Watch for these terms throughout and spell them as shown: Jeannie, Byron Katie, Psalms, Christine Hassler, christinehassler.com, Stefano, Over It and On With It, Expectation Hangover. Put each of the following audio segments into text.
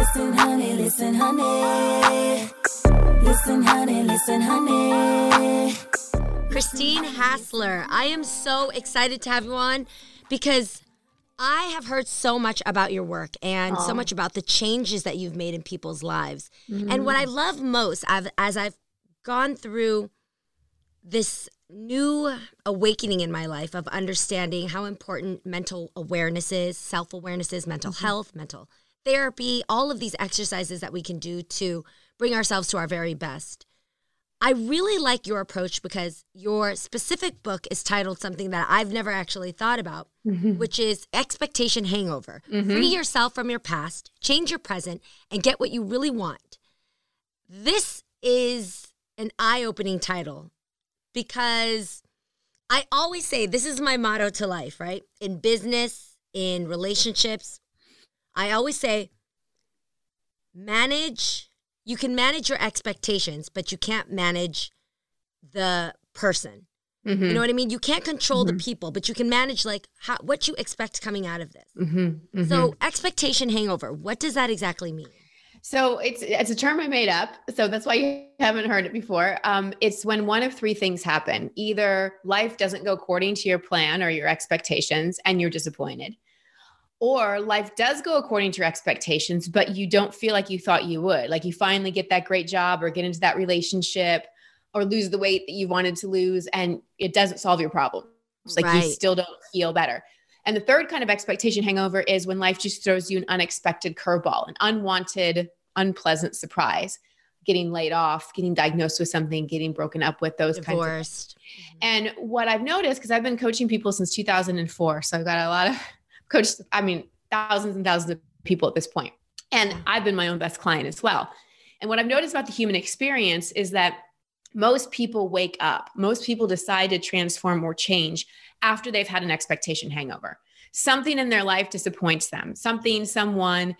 Listen, honey, listen, honey. Listen, honey, listen, honey. Christine Hassler, I am so excited to have you on because I have heard so much about your work and so much about the changes that you've made in people's lives. Mm. And what I love most, as I've gone through this new awakening in my life of understanding how important mental awareness is, self-awareness is, mental health, mental therapy, all of these exercises that we can do to bring ourselves to our very best. I really like your approach because your specific book is titled something that I've never actually thought about, which is Expectation Hangover. Free yourself from your past, change your present, and get what you really want. This is an eye-opening title because I always say this is my motto to life, right? In business, in relationships, I always say you can manage your expectations, but you can't manage the person. You know what I mean? You can't control the people, but you can manage like what you expect coming out of this. So expectation hangover, what does that exactly mean? So it's a term I made up. So that's why you haven't heard it before. It's when one of three things happen. Either life doesn't go according to your plan or your expectations and you're disappointed. Or life does go according to your expectations, but you don't feel like you thought you would. Like you finally get that great job or get into that relationship or lose the weight that you wanted to lose and it doesn't solve your problem. It's like you still don't feel better. And the third kind of expectation hangover is when life just throws you an unexpected curveball, an unwanted, unpleasant surprise, getting laid off, getting diagnosed with something, getting broken up with, those divorced kinds of things. And what I've noticed, because I've been coaching people since 2004, so I've got a lot of thousands and thousands of people at this point. And I've been my own best client as well. And what I've noticed about the human experience is that most people wake up, most people decide to transform or change after they've had an expectation hangover. Something in their life disappoints them, someone,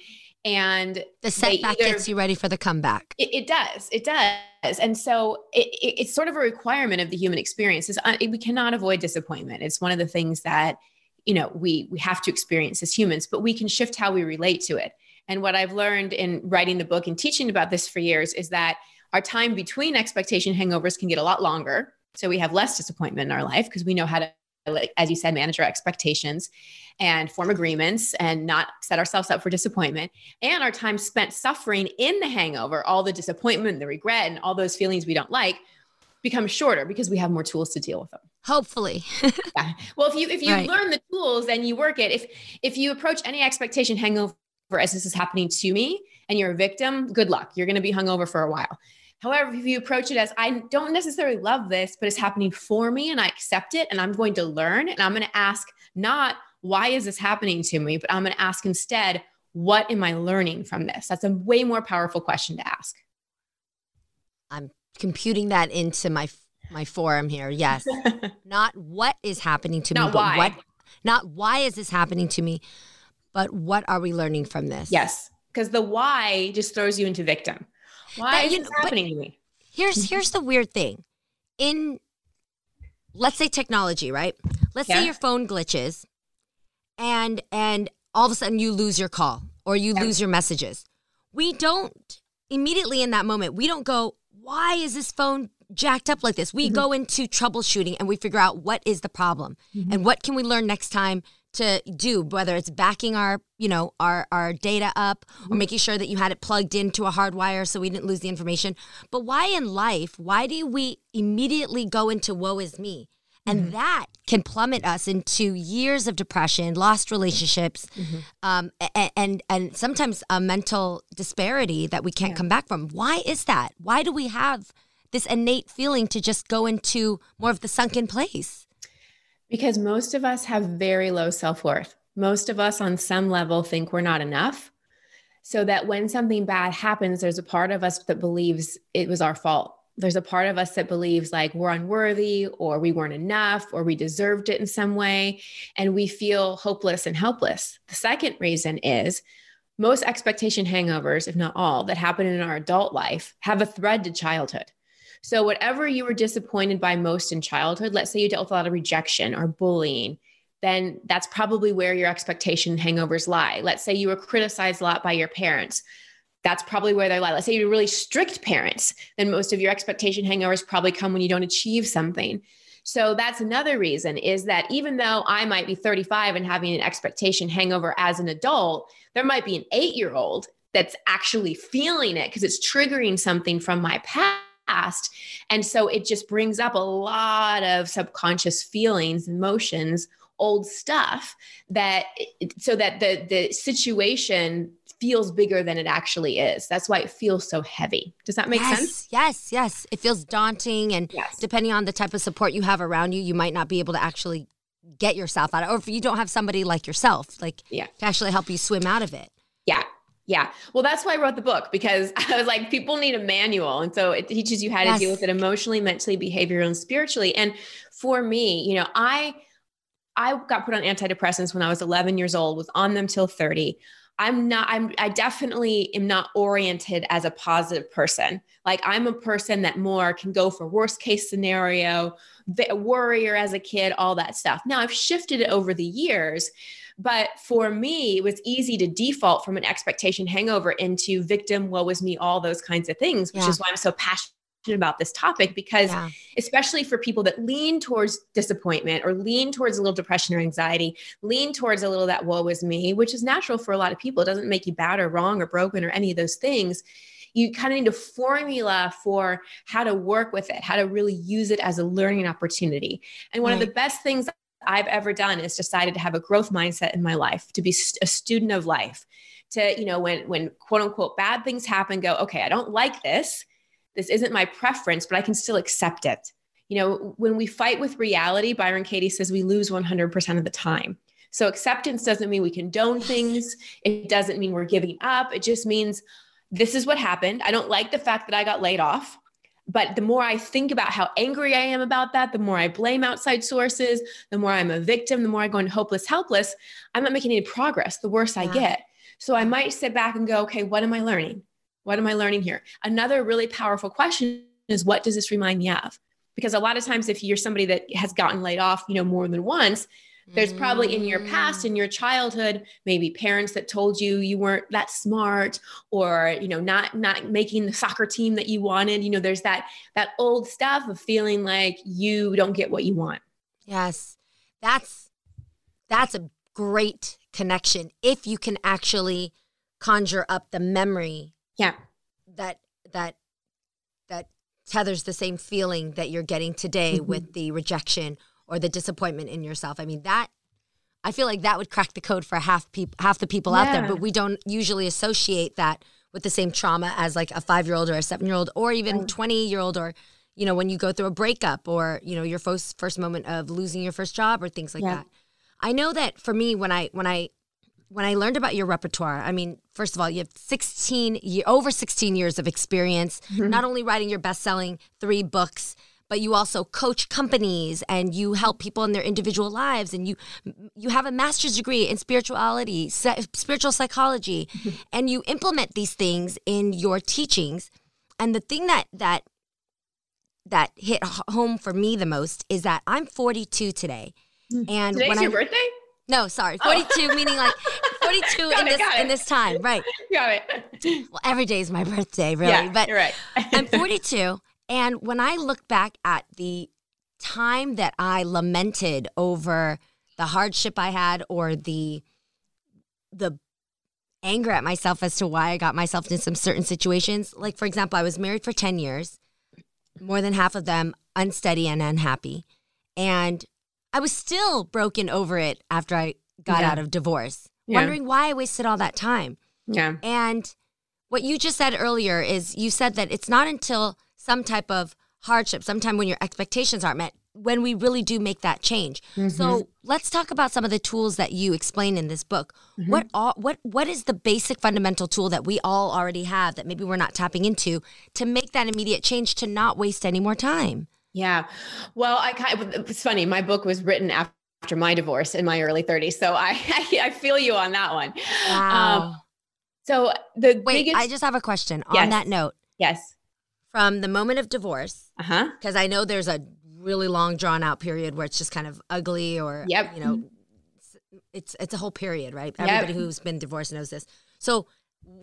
and the setback gets you ready for the comeback. It does. And so it's sort of a requirement of the human experience. We cannot avoid disappointment. It's one of the things that we have to experience as humans, but we can shift how we relate to it. And what I've learned in writing the book and teaching about this for years is that our time between expectation hangovers can get a lot longer. So we have less disappointment in our life because we know how to, like, as you said, manage our expectations and form agreements and not set ourselves up for disappointment. And our time spent suffering in the hangover, all the disappointment, the regret, and all those feelings we don't like, becomes shorter because we have more tools to deal with them. Hopefully. Yeah. Well, if you learn the tools and you work it, if you approach any expectation hangover as this is happening to me and you're a victim, good luck. You're going to be hungover for a while. However, if you approach it as I don't necessarily love this, but it's happening for me and I accept it and I'm going to learn and I'm going to ask not why is this happening to me, but I'm going to ask instead, what am I learning from this? That's a way more powerful question to ask. I'm computing that into my forum here. Yes. Not what is happening to me, but not why is this happening to me, but what are we learning from this? Yes. Because the why just throws you into victim. Why is this happening to me? Here's the weird thing. In, let's say technology, right? Let's say your phone glitches and all of a sudden you lose your call or you lose your messages. We don't immediately in that moment, we don't go, why is this phone jacked up like this? We go into troubleshooting and we figure out what is the problem and what can we learn next time to do, whether it's backing our data up or making sure that you had it plugged into a hard wire so we didn't lose the information. But why in life, why do we immediately go into woe is me? And that can plummet us into years of depression, lost relationships, and sometimes a mental disparity that we can't come back from. Why is that? Why do we have this innate feeling to just go into more of the sunken place? Because most of us have very low self-worth. Most of us on some level think we're not enough. So that when something bad happens, there's a part of us that believes it was our fault. There's a part of us that believes like we're unworthy or we weren't enough or we deserved it in some way. And we feel hopeless and helpless. The second reason is most expectation hangovers, if not all, that happen in our adult life have a thread to childhood. So whatever you were disappointed by most in childhood, let's say you dealt with a lot of rejection or bullying, then that's probably where your expectation hangovers lie. Let's say you were criticized a lot by your parents. that's probably where they lie. Let's say you're really strict parents, then most of your expectation hangovers probably come when you don't achieve something. So that's another reason, is that even though I might be 35 and having an expectation hangover as an adult, there might be an 8-year-old that's actually feeling it because it's triggering something from my past. And so it just brings up a lot of subconscious feelings, emotions, old stuff, that so that the situation feels bigger than it actually is. That's why it feels so heavy. Does that make sense? Yes. It feels daunting. And depending on the type of support you have around you, you might not be able to actually get yourself out of it. Or if you don't have somebody like yourself, to actually help you swim out of it. Yeah. Well, that's why I wrote the book, because I was like, people need a manual. And so it teaches you how to deal with it emotionally, mentally, behavioral, and spiritually. And for me, I got put on antidepressants when I was 11 years old, was on them till 30. I definitely am not oriented as a positive person. Like, I'm a person that more can go for worst case scenario, a worrier as a kid, all that stuff. Now I've shifted it over the years, but for me, it was easy to default from an expectation hangover into victim, woe is me, all those kinds of things, which is why I'm so passionate about this topic, because especially for people that lean towards disappointment or lean towards a little depression or anxiety, lean towards a little that woe is me, which is natural for a lot of people. It doesn't make you bad or wrong or broken or any of those things. You kind of need a formula for how to work with it, how to really use it as a learning opportunity. And one of the best things I've ever done is decided to have a growth mindset in my life, to be a student of life, to, when quote unquote bad things happen, go, okay, I don't like this. This isn't my preference, but I can still accept it. When we fight with reality, Byron Katie says we lose 100% of the time. So acceptance doesn't mean we condone things. It doesn't mean we're giving up. It just means this is what happened. I don't like the fact that I got laid off, but the more I think about how angry I am about that, the more I blame outside sources, the more I'm a victim, the more I go into hopeless, helpless, I'm not making any progress, the worse I get. So I might sit back and go, okay, what am I learning? What am I learning here? Another really powerful question is, what does this remind me of? Because a lot of times if you're somebody that has gotten laid off, more than once, there's probably in your past, in your childhood, maybe parents that told you you weren't that smart, or, not making the soccer team that you wanted. There's that old stuff of feeling like you don't get what you want. Yes. That's a great connection. If you can actually conjure up the memory that tethers the same feeling that you're getting today with the rejection or the disappointment in yourself. I mean, I feel like that would crack the code for half the people out there, but we don't usually associate that with the same trauma as like a 5-year-old or a 7-year-old or even 20-year-old, or, when you go through a breakup, or, your first moment of losing your first job or things like that. I know that for me, when I learned about your repertoire, I mean, first of all, you have over 16 years of experience, not only writing your best-selling 3 books, but you also coach companies and you help people in their individual lives. And you have a master's degree in spiritual psychology, and you implement these things in your teachings. And the thing that hit home for me the most is that I'm 42 today. And today's your birthday? No, sorry, 42, meaning like 42 in this time, right? Got it. Well, every day is my birthday, really. Yeah, but you're right. I'm 42, and when I look back at the time that I lamented over the hardship I had, or the anger at myself as to why I got myself into some certain situations, like, for example, I was married for 10 years, more than half of them unsteady and unhappy, and I was still broken over it after I got out of divorce, wondering why I wasted all that time. Yeah. And what you just said earlier is, you said that it's not until some type of hardship, sometime when your expectations aren't met, when we really do make that change. So let's talk about some of the tools that you explain in this book. What is the basic fundamental tool that we all already have that maybe we're not tapping into to make that immediate change, to not waste any more time? Yeah. Well, it's funny. My book was written after my divorce in my early 30s. So I feel you on that one. Wow. So I just have a question on that note. Yes. From the moment of divorce, because I know there's a really long drawn out period where it's just kind of ugly, or, it's a whole period, right? Everybody who's been divorced knows this. So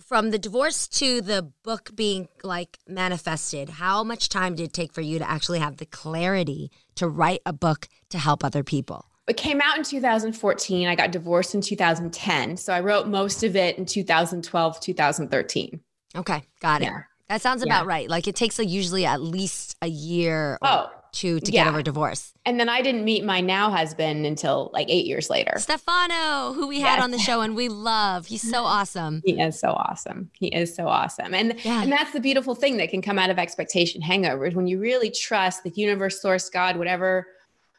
from the divorce to the book being like manifested, how much time did it take for you to actually have the clarity to write a book to help other people? It came out in 2014. I got divorced in 2010. So I wrote most of it in 2012, 2013. Okay. Got it. Yeah. That sounds about right. Like it takes usually at least a year or two to get over a divorce. And then I didn't meet my now husband until like 8 years later. Stefano, who we had on the show and we love. He's so awesome. He is so awesome. He is so awesome. And that's the beautiful thing that can come out of expectation hangovers. When you really trust the universe, source, God, whatever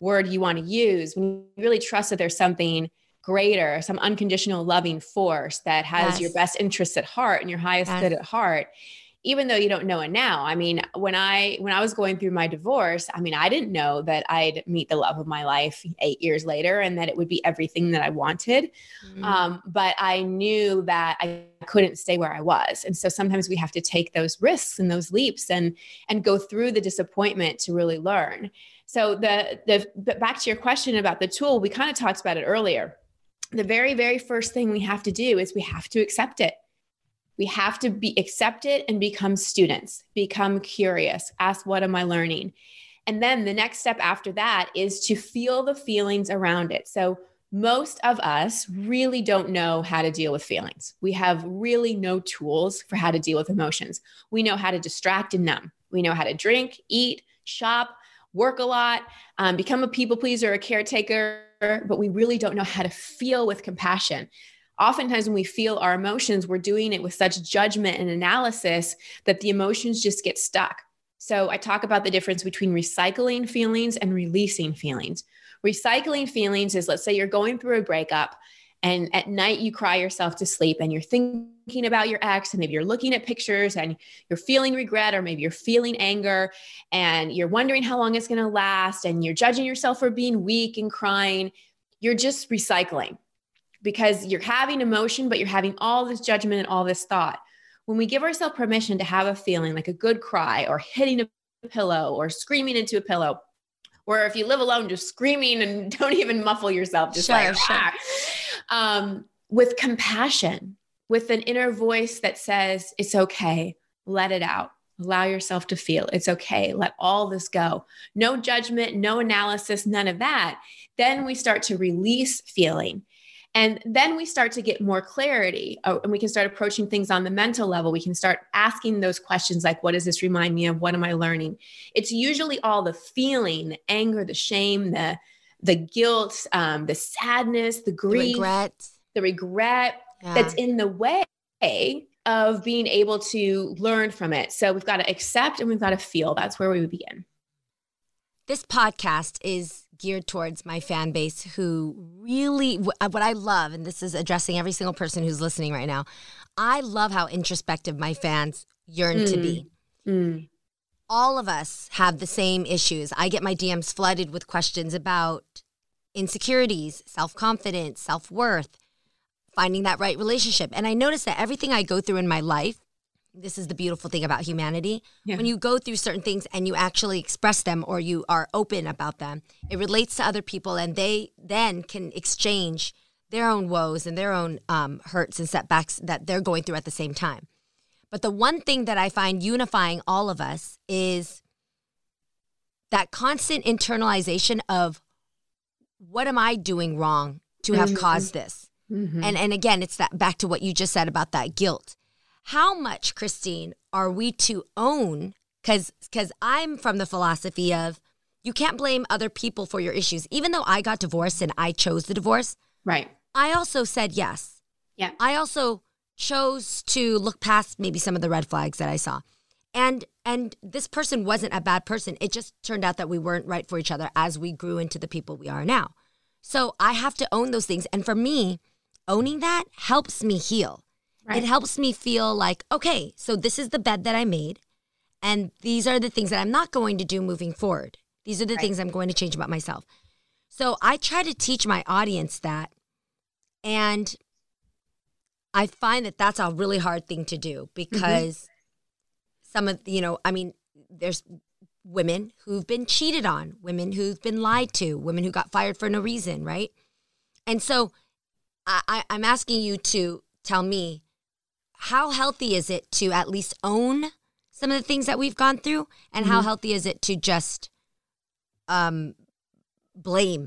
word you want to use, when you really trust that there's something greater, some unconditional loving force that has your best interests at heart and your highest good at heart, even though you don't know it now. I mean, when I was going through my divorce, I mean, I didn't know that I'd meet the love of my life 8 years later and that it would be everything that I wanted. Mm-hmm. But I knew that I couldn't stay where I was. And so sometimes we have to take those risks and those leaps and go through the disappointment to really learn. So but back to your question about the tool, we kind of talked about it earlier. The very, very first thing we have to do is we have to accept it. We have to accept it and become students, become curious, ask, what am I learning? And then the next step after that is to feel the feelings around it. So most of us really don't know how to deal with feelings. We have really no tools for how to deal with emotions. We know how to distract and numb. We know how to drink, eat, shop, work a lot, become a people pleaser, a caretaker, but we really don't know how to feel with compassion. Oftentimes when we feel our emotions, we're doing it with such judgment and analysis that the emotions just get stuck. So I talk about the difference between recycling feelings and releasing feelings. Recycling feelings is, let's say you're going through a breakup and at night you cry yourself to sleep and you're thinking about your ex and maybe you're looking at pictures and you're feeling regret or maybe you're feeling anger and you're wondering how long it's going to last and you're judging yourself for being weak and crying. You're just recycling. Because you're having emotion, but you're having all this judgment and all this thought. When we give ourselves permission to have a feeling like a good cry or hitting a pillow or screaming into a pillow, or if you live alone, just screaming and don't even muffle yourself, just with compassion, with an inner voice that says, it's okay, let it out. Allow yourself to feel. It's okay. Let all this go. No judgment, no analysis, none of that. Then we start to release feeling. And then we start to get more clarity and we can start approaching things on the mental level. We can start asking those questions like, what does this remind me of? What am I learning? It's usually all the feeling, the anger, the shame, the guilt, the sadness, the grief, the regret that's in the way of being able to learn from it. So we've got to accept and we've got to feel. That's where we would begin. This podcast is geared towards my fan base who really, what I love, and this is addressing every single person who's listening right now, I love how introspective my fans yearn to be. Mm. All of us have the same issues. I get my DMs flooded with questions about insecurities, self-confidence, self-worth, finding that right relationship. And I notice that everything I go through in my life, this is the beautiful thing about humanity. Yeah. When you go through certain things and you actually express them or you are open about them, it relates to other people and they then can exchange their own woes and their own hurts and setbacks that they're going through at the same time. But the one thing that I find unifying all of us is that constant internalization of what am I doing wrong to have caused this? Mm-hmm. And again, it's that back to what you just said about that guilt. How much, Christine, are we to own? Because I'm from the philosophy of you can't blame other people for your issues. Even though I got divorced and I chose the divorce, right? I also said yes. Yeah. I also chose to look past maybe some of the red flags that I saw. And this person wasn't a bad person. It just turned out that we weren't right for each other as we grew into the people we are now. So I have to own those things. And for me, owning that helps me heal. Right. It helps me feel like, okay, so this is the bed that I made, and these are the things that I'm not going to do moving forward. These are the things I'm going to change about myself. So I try to teach my audience that, and I find that that's a really hard thing to do because some of, there's women who've been cheated on, women who've been lied to, women who got fired for no reason, right? And so I'm asking you to tell me, how healthy is it to at least own some of the things that we've gone through, and how healthy is it to just blame,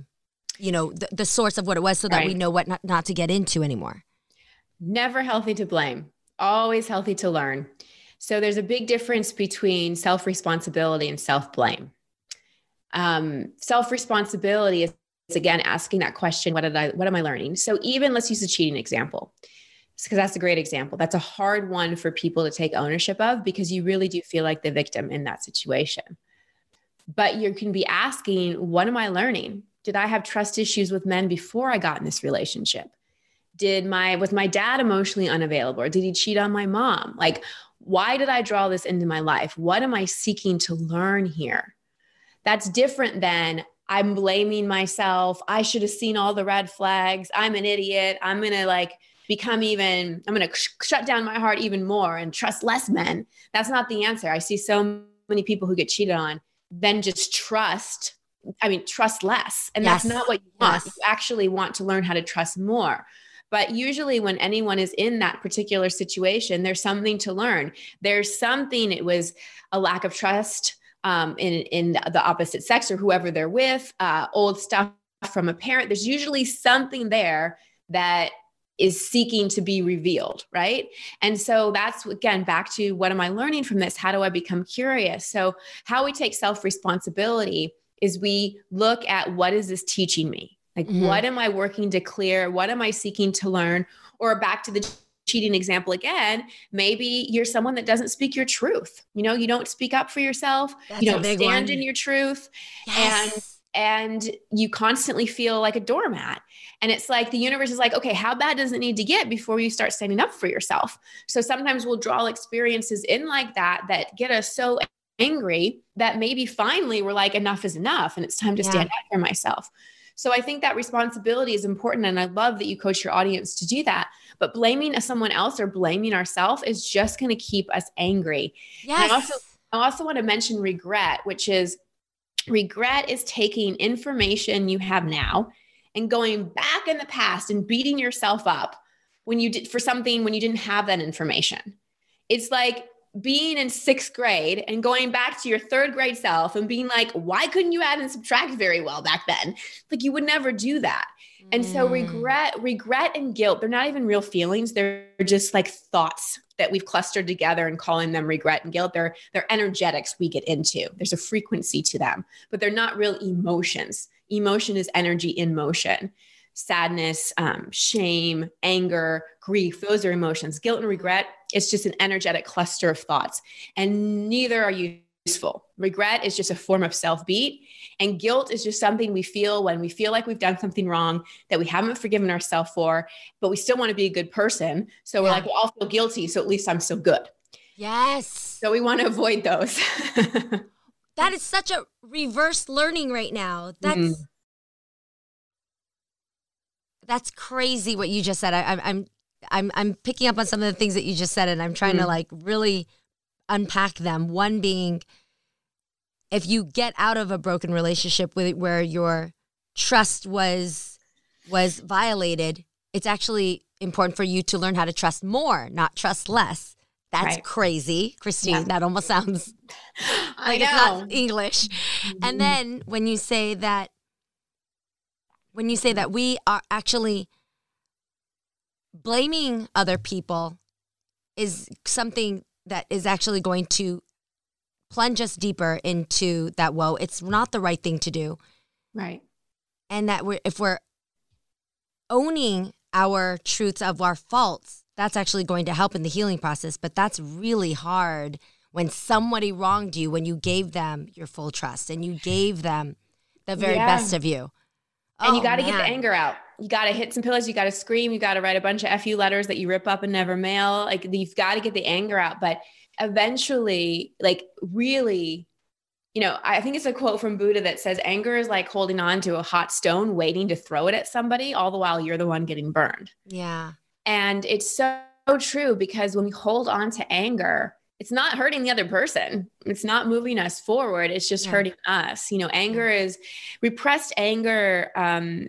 you know, the source of what it was, so that we know what not to get into anymore? Never healthy to blame, always healthy to learn. So there's a big difference between self-responsibility and self-blame. Self-responsibility is, again, asking that question, what am I learning? So even let's use the cheating example, because that's a great example. That's a hard one for people to take ownership of, because you really do feel like the victim in that situation. But you can be asking, what am I learning? Did I have trust issues with men before I got in this relationship? Was my dad emotionally unavailable, or did he cheat on my mom? Like, why did I draw this into my life? What am I seeking to learn here? That's different than I'm blaming myself. I should have seen all the red flags. I'm an idiot. I'm going to I'm going to shut down my heart even more and trust less men. That's not the answer. I see so many people who get cheated on then just trust less. And that's not what you want. You actually want to learn how to trust more. But usually when anyone is in that particular situation, there's something to learn. It was a lack of trust in the opposite sex or whoever they're with, old stuff from a parent. There's usually something there that is seeking to be revealed, right? And so that's, again, back to what am I learning from this? How do I become curious? So how we take self-responsibility is we look at, what is this teaching me? Like, what am I working to clear? What am I seeking to learn? Or back to the cheating example again, maybe you're someone that doesn't speak your truth. You know, you don't speak up for yourself. That's you don't stand in your truth. Yes. And you constantly feel like a doormat. And it's like the universe is like, okay, how bad does it need to get before you start standing up for yourself? So sometimes we'll draw experiences in like that get us so angry that maybe finally we're like, enough is enough. And it's time to stand up for myself. So I think that responsibility is important. And I love that you coach your audience to do that. But blaming someone else or blaming ourselves is just going to keep us angry. Yes. And I also want to mention regret, which is, regret is taking information you have now and going back in the past and beating yourself up when you didn't have that information. It's like being in 6th grade and going back to your 3rd grade self and being like, why couldn't you add and subtract very well back then? Like, you would never do that. And so regret and guilt, they're not even real feelings. They're just like thoughts that we've clustered together and calling them regret and guilt. They're energetics we get into. There's a frequency to them, but they're not real emotions. Emotion is energy in motion. Sadness, shame, anger, grief, those are emotions. Guilt and regret, it's just an energetic cluster of thoughts, and neither are useful. Regret is just a form of self-beat, and guilt is just something we feel when we feel like we've done something wrong that we haven't forgiven ourselves for, but we still want to be a good person. So we're like, well, I'll feel guilty, so at least I'm still good. Yes. So we want to avoid those. That is such a reverse learning right now. That's crazy what you just said. I'm picking up on some of the things that you just said, and I'm trying to really unpack them. One being, if you get out of a broken relationship where your trust was violated, it's actually important for you to learn how to trust more, not trust less. That's crazy, Christine. Yeah. That almost sounds like it's not English. And then when you say that we are actually blaming other people, is something that is actually going to plunge us deeper into that, whoa, it's not the right thing to do. Right. And that if we're owning our truths of our faults, that's actually going to help in the healing process. But that's really hard when somebody wronged you, when you gave them your full trust and you gave them the very best of you. And you got to get the anger out. You got to hit some pillows. You got to scream. You got to write a bunch of FU letters that you rip up and never mail. Like, you've got to get the anger out. But eventually, like, really, you know, I think it's a quote from Buddha that says anger is like holding on to a hot stone, waiting to throw it at somebody, all the while you're the one getting burned. Yeah. And it's so true, because when we hold on to anger, it's not hurting the other person. It's not moving us forward. It's just hurting us. You know, anger is repressed anger,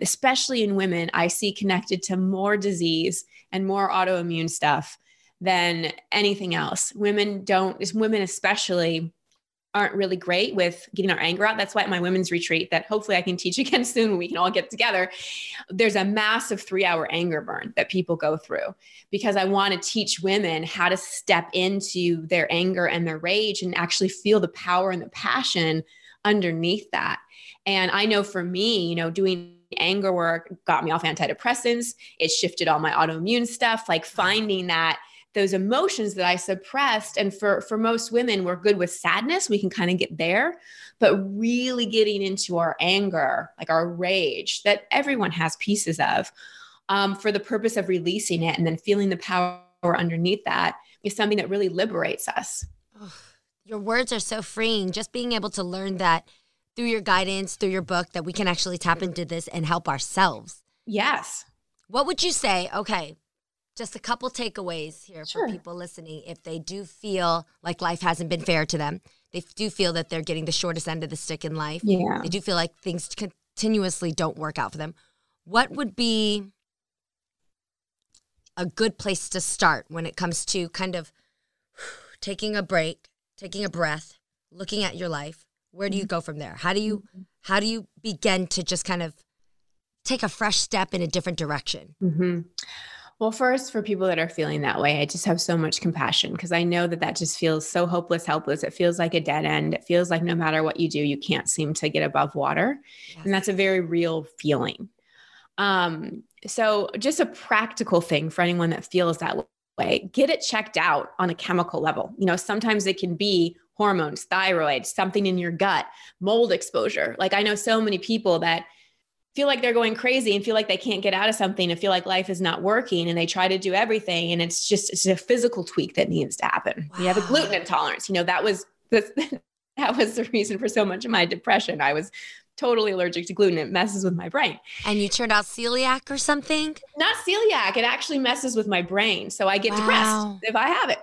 especially in women, I see connected to more disease and more autoimmune stuff than anything else. Women especially aren't really great with getting our anger out. That's why at my women's retreat that hopefully I can teach again soon when we can all get together, there's a massive 3-hour anger burn that people go through, because I want to teach women how to step into their anger and their rage and actually feel the power and the passion underneath that. And I know for me, doing anger work got me off antidepressants. It shifted all my autoimmune stuff, like finding that those emotions that I suppressed. And for most women, we're good with sadness. We can kind of get there, but really getting into our anger, like our rage that everyone has pieces of, for the purpose of releasing it and then feeling the power underneath that is something that really liberates us. Oh, your words are so freeing. Just being able to learn that through your guidance, through your book, that we can actually tap into this and help ourselves. Yes. What would you say? Okay. Just a couple takeaways here for people listening. If they do feel like life hasn't been fair to them, they do feel that they're getting the shortest end of the stick in life. Yeah. They do feel like things continuously don't work out for them. What would be a good place to start when it comes to kind of taking a break, taking a breath, looking at your life? Where do you go from there? How do you begin to just kind of take a fresh step in a different direction? Mm-hmm. Well, first, for people that are feeling that way, I just have so much compassion, because I know that just feels so hopeless, helpless. It feels like a dead end. It feels like no matter what you do, you can't seem to get above water. Yes. And that's a very real feeling. So just a practical thing for anyone that feels that way, get it checked out on a chemical level. Sometimes it can be hormones, thyroid, something in your gut, mold exposure. Like, I know so many people that feel like they're going crazy and feel like they can't get out of something and feel like life is not working, and they try to do everything. And it's a physical tweak that needs to happen. Wow. You have a gluten intolerance. That was the reason for so much of my depression. I was totally allergic to gluten. It messes with my brain. And you turned out celiac or something? Not celiac. It actually messes with my brain. So I get depressed if I have it.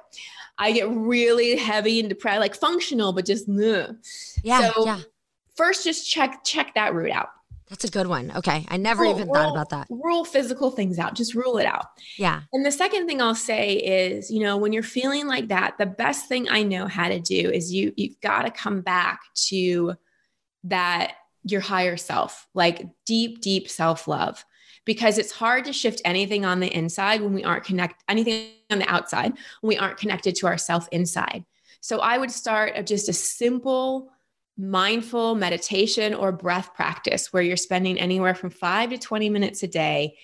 I get really heavy and depressed, like functional, but just ugh. Yeah. So first, just check that root out. That's a good one. Okay. I never even thought about that. Rule physical things out. Just rule it out. Yeah. And the second thing I'll say is, when you're feeling like that, the best thing I know how to do is you've got to come back to that, your higher self, like deep, deep self-love, because it's hard to shift anything on the inside when we aren't anything on the outside, when we aren't connected to ourself inside. So I would start of just a simple mindful meditation or breath practice where you're spending anywhere from 5 to 20 minutes a day,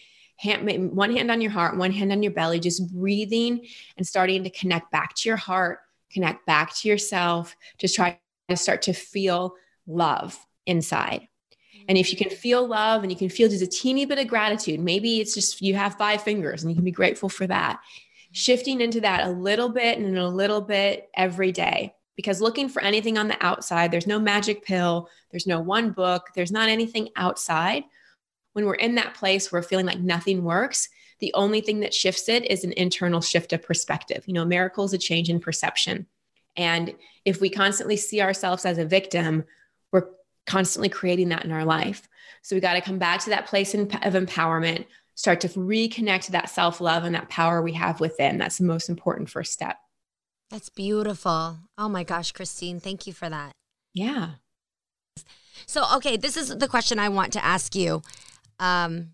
one hand on your heart, one hand on your belly, just breathing and starting to connect back to your heart, connect back to yourself, to try to start to feel love inside. And if you can feel love and you can feel just a teeny bit of gratitude, maybe it's just you have 5 fingers and you can be grateful for that, shifting into that a little bit every day. Because looking for anything on the outside, there's no magic pill, there's no one book, there's not anything outside. When we're in that place where we're feeling like nothing works, the only thing that shifts it is an internal shift of perspective. A miracle is a change in perception. And if we constantly see ourselves as a victim, we're constantly creating that in our life. So we got to come back to that place of empowerment, start to reconnect to that self-love and that power we have within. That's the most important first step. That's beautiful. Oh my gosh, Christine, thank you for that. Yeah. So, okay, this is the question I want to ask you. And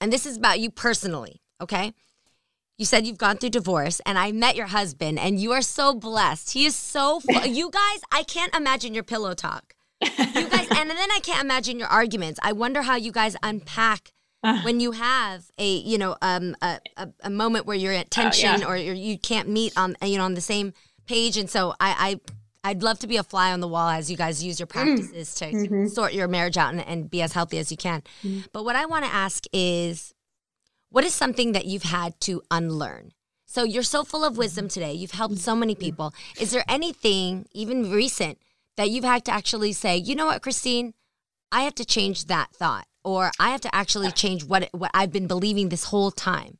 this is about you personally, okay? You said you've gone through divorce, and I met your husband, and you are so blessed. He is so you guys, I can't imagine your pillow talk. You guys, and then I can't imagine your arguments. I wonder how you guys unpack when you have a moment where you're at tension or you can't meet on the same page. And so I'd love to be a fly on the wall as you guys use your practices to sort your marriage out and be as healthy as you can. Mm-hmm. But what I want to ask is, what is something that you've had to unlearn? So you're so full of wisdom today. You've helped so many people. Is there anything, even recent, that you've had to actually say, you know what, Christine, I have to change that thought? Or I have to actually change what I've been believing this whole time.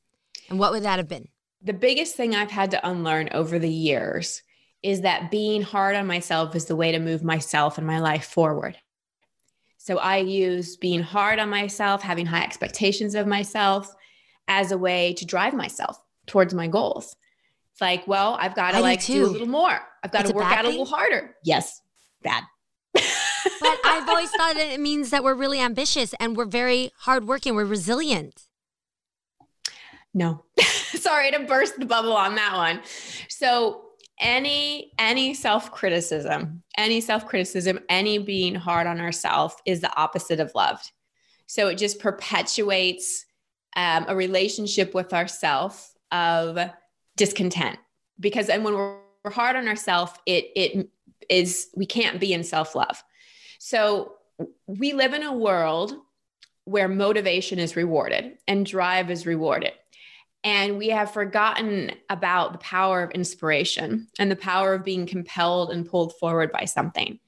And what would that have been? The biggest thing I've had to unlearn over the years is that being hard on myself is the way to move myself and my life forward. So I use being hard on myself, having high expectations of myself, as a way to drive myself towards my goals. It's like, well, I've got to do a little more. I've got to work out a little harder. Yes, bad. But I've always thought that it means that we're really ambitious and we're very hardworking. We're resilient. No, sorry to burst the bubble on that one. So any self-criticism, any being hard on ourselves is the opposite of loved. So it just perpetuates a relationship with ourselves of discontent, because, and when we're hard on ourselves, it is, we can't be in self-love. So we live in a world where motivation is rewarded and drive is rewarded. And we have forgotten about the power of inspiration and the power of being compelled and pulled forward by something.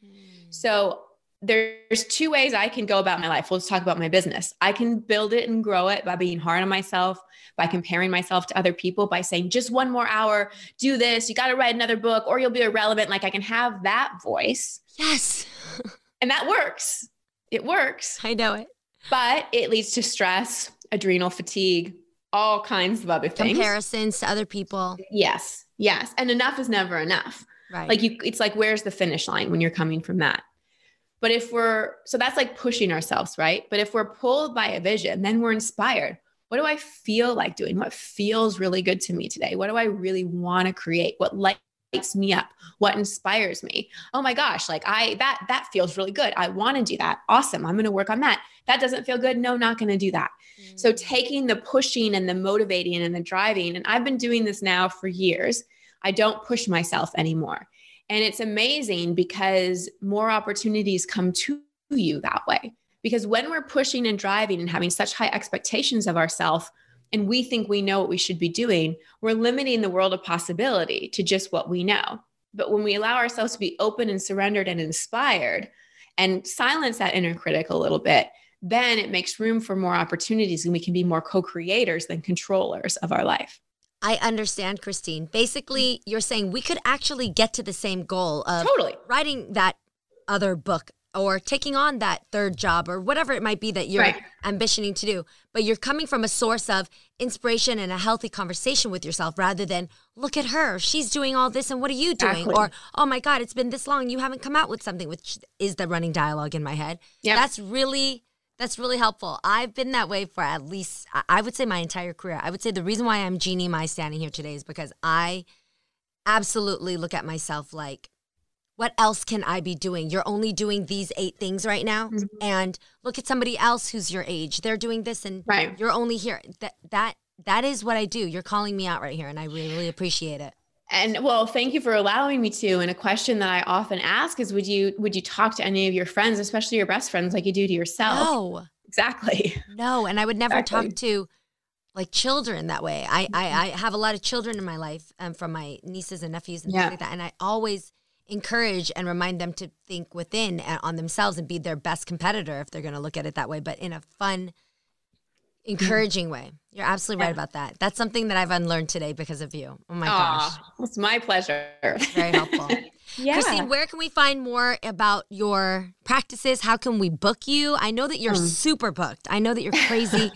So there's two ways I can go about my life. Let's talk about my business. I can build it and grow it by being hard on myself, by comparing myself to other people, by saying just one more hour, do this, you got to write another book or you'll be irrelevant. Like I can have that voice. Yes. And that works. It works. I know it. But it leads to stress, adrenal fatigue, all kinds of other things. Comparisons to other people. Yes. Yes. And enough is never enough. Right. Like it's like, where's the finish line when you're coming from that? But so that's like pushing ourselves, right? But if we're pulled by a vision, then we're inspired. What do I feel like doing? What feels really good to me today? What do I really want to create? What lights me up? What inspires me? Oh my gosh. Like that feels really good. I want to do that. Awesome. I'm going to work on that. That doesn't feel good. No, not going to do that. Mm-hmm. So taking the pushing and the motivating and the driving, and I've been doing this now for years. I don't push myself anymore. And it's amazing because more opportunities come to you that way. Because when we're pushing and driving and having such high expectations of ourselves, and we think we know what we should be doing, we're limiting the world of possibility to just what we know. But when we allow ourselves to be open and surrendered and inspired and silence that inner critic a little bit, then it makes room for more opportunities and we can be more co-creators than controllers of our life. I understand, Christine. Basically, you're saying we could actually get to the same goal of writing that other book or taking on that third job or whatever it might be that you're ambitioning to do. But you're coming from a source of inspiration and a healthy conversation with yourself rather than look at her. She's doing all this and what are you doing? Exactly. Or, oh my God, it's been this long. You haven't come out with something, which is the running dialogue in my head. Yep. That's really helpful. I've been that way for at least, I would say my entire career. I would say the reason why I'm Jeannie Mai standing here today is because I absolutely look at myself like, what else can I be doing? You're only doing these 8 things right now. Mm-hmm. And look at somebody else who's your age. They're doing this and you're only here. That is what I do. You're calling me out right here and I really, really appreciate it. And well, thank you for allowing me to. And a question that I often ask is, would you talk to any of your friends, especially your best friends, like you do to yourself? No. Exactly. No. And I would never talk to like children that way. I have a lot of children in my life from my nieces and nephews and things like that. And I always encourage and remind them to think within and on themselves and be their best competitor if they're going to look at it that way, but in a fun, encouraging way. You're absolutely right about that. That's something that I've unlearned today because of you. Oh my gosh. It's my pleasure. Very helpful. Christine, where can we find more about your practices? How can we book you? I know that you're super booked. I know that you're crazy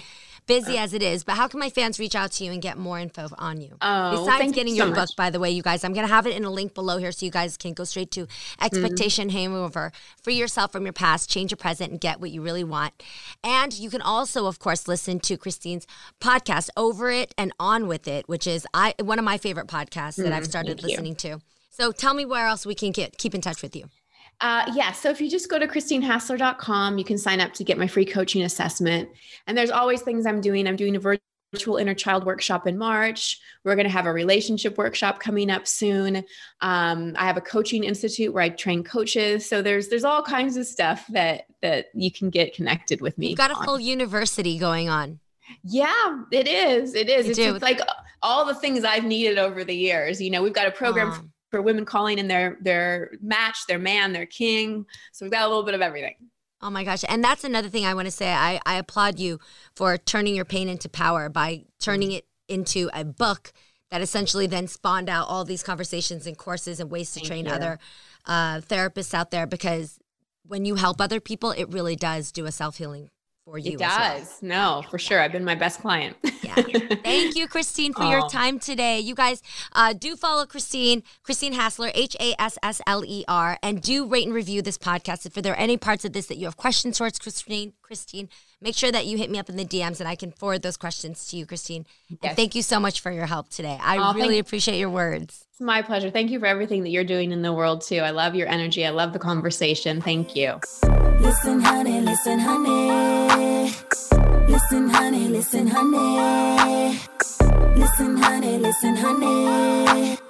busy as it is, but how can my fans reach out to you and get more info on you? Besides getting your book, by the way, you guys, I'm going to have it in a link below here so you guys can go straight to Expectation Hangover. Free yourself from your past, change your present, and get what you really want. And you can also, of course, listen to Christine's podcast, Over It and On With It, which is one of my favorite podcasts that I've started listening to. So tell me where else we can keep in touch with you. So if you just go to christinehassler.com, you can sign up to get my free coaching assessment. And there's always things I'm doing. I'm doing a virtual inner child workshop in March. We're going to have a relationship workshop coming up soon. I have a coaching institute where I train coaches. So there's all kinds of stuff that you can get connected with me. You've got a full university going on. Yeah, it is. It is. It's like all the things I've needed over the years. You know, we've got a program for women calling in their match, their man, their king. So we've got a little bit of everything. Oh my gosh. And that's another thing I want to say. I applaud you for turning your pain into power by turning it into a book that essentially then spawned out all these conversations and courses and ways to train other therapists out there, because when you help other people, it really does do a self-healing for you. It does. Well. No, for sure. I've been my best client. Yeah. Thank you, Christine, for your time today. You guys do follow Christine Hassler, Hassler, and do rate and review this podcast. If there are any parts of this that you have questions towards Christine, make sure that you hit me up in the DMs and I can forward those questions to you, Christine. Yes. And thank you so much for your help today. I really appreciate your words. It's my pleasure. Thank you for everything that you're doing in the world too. I love your energy. I love the conversation. Thank you. Listen, honey, listen, honey. Listen, honey, listen, honey. Listen, honey, listen, honey.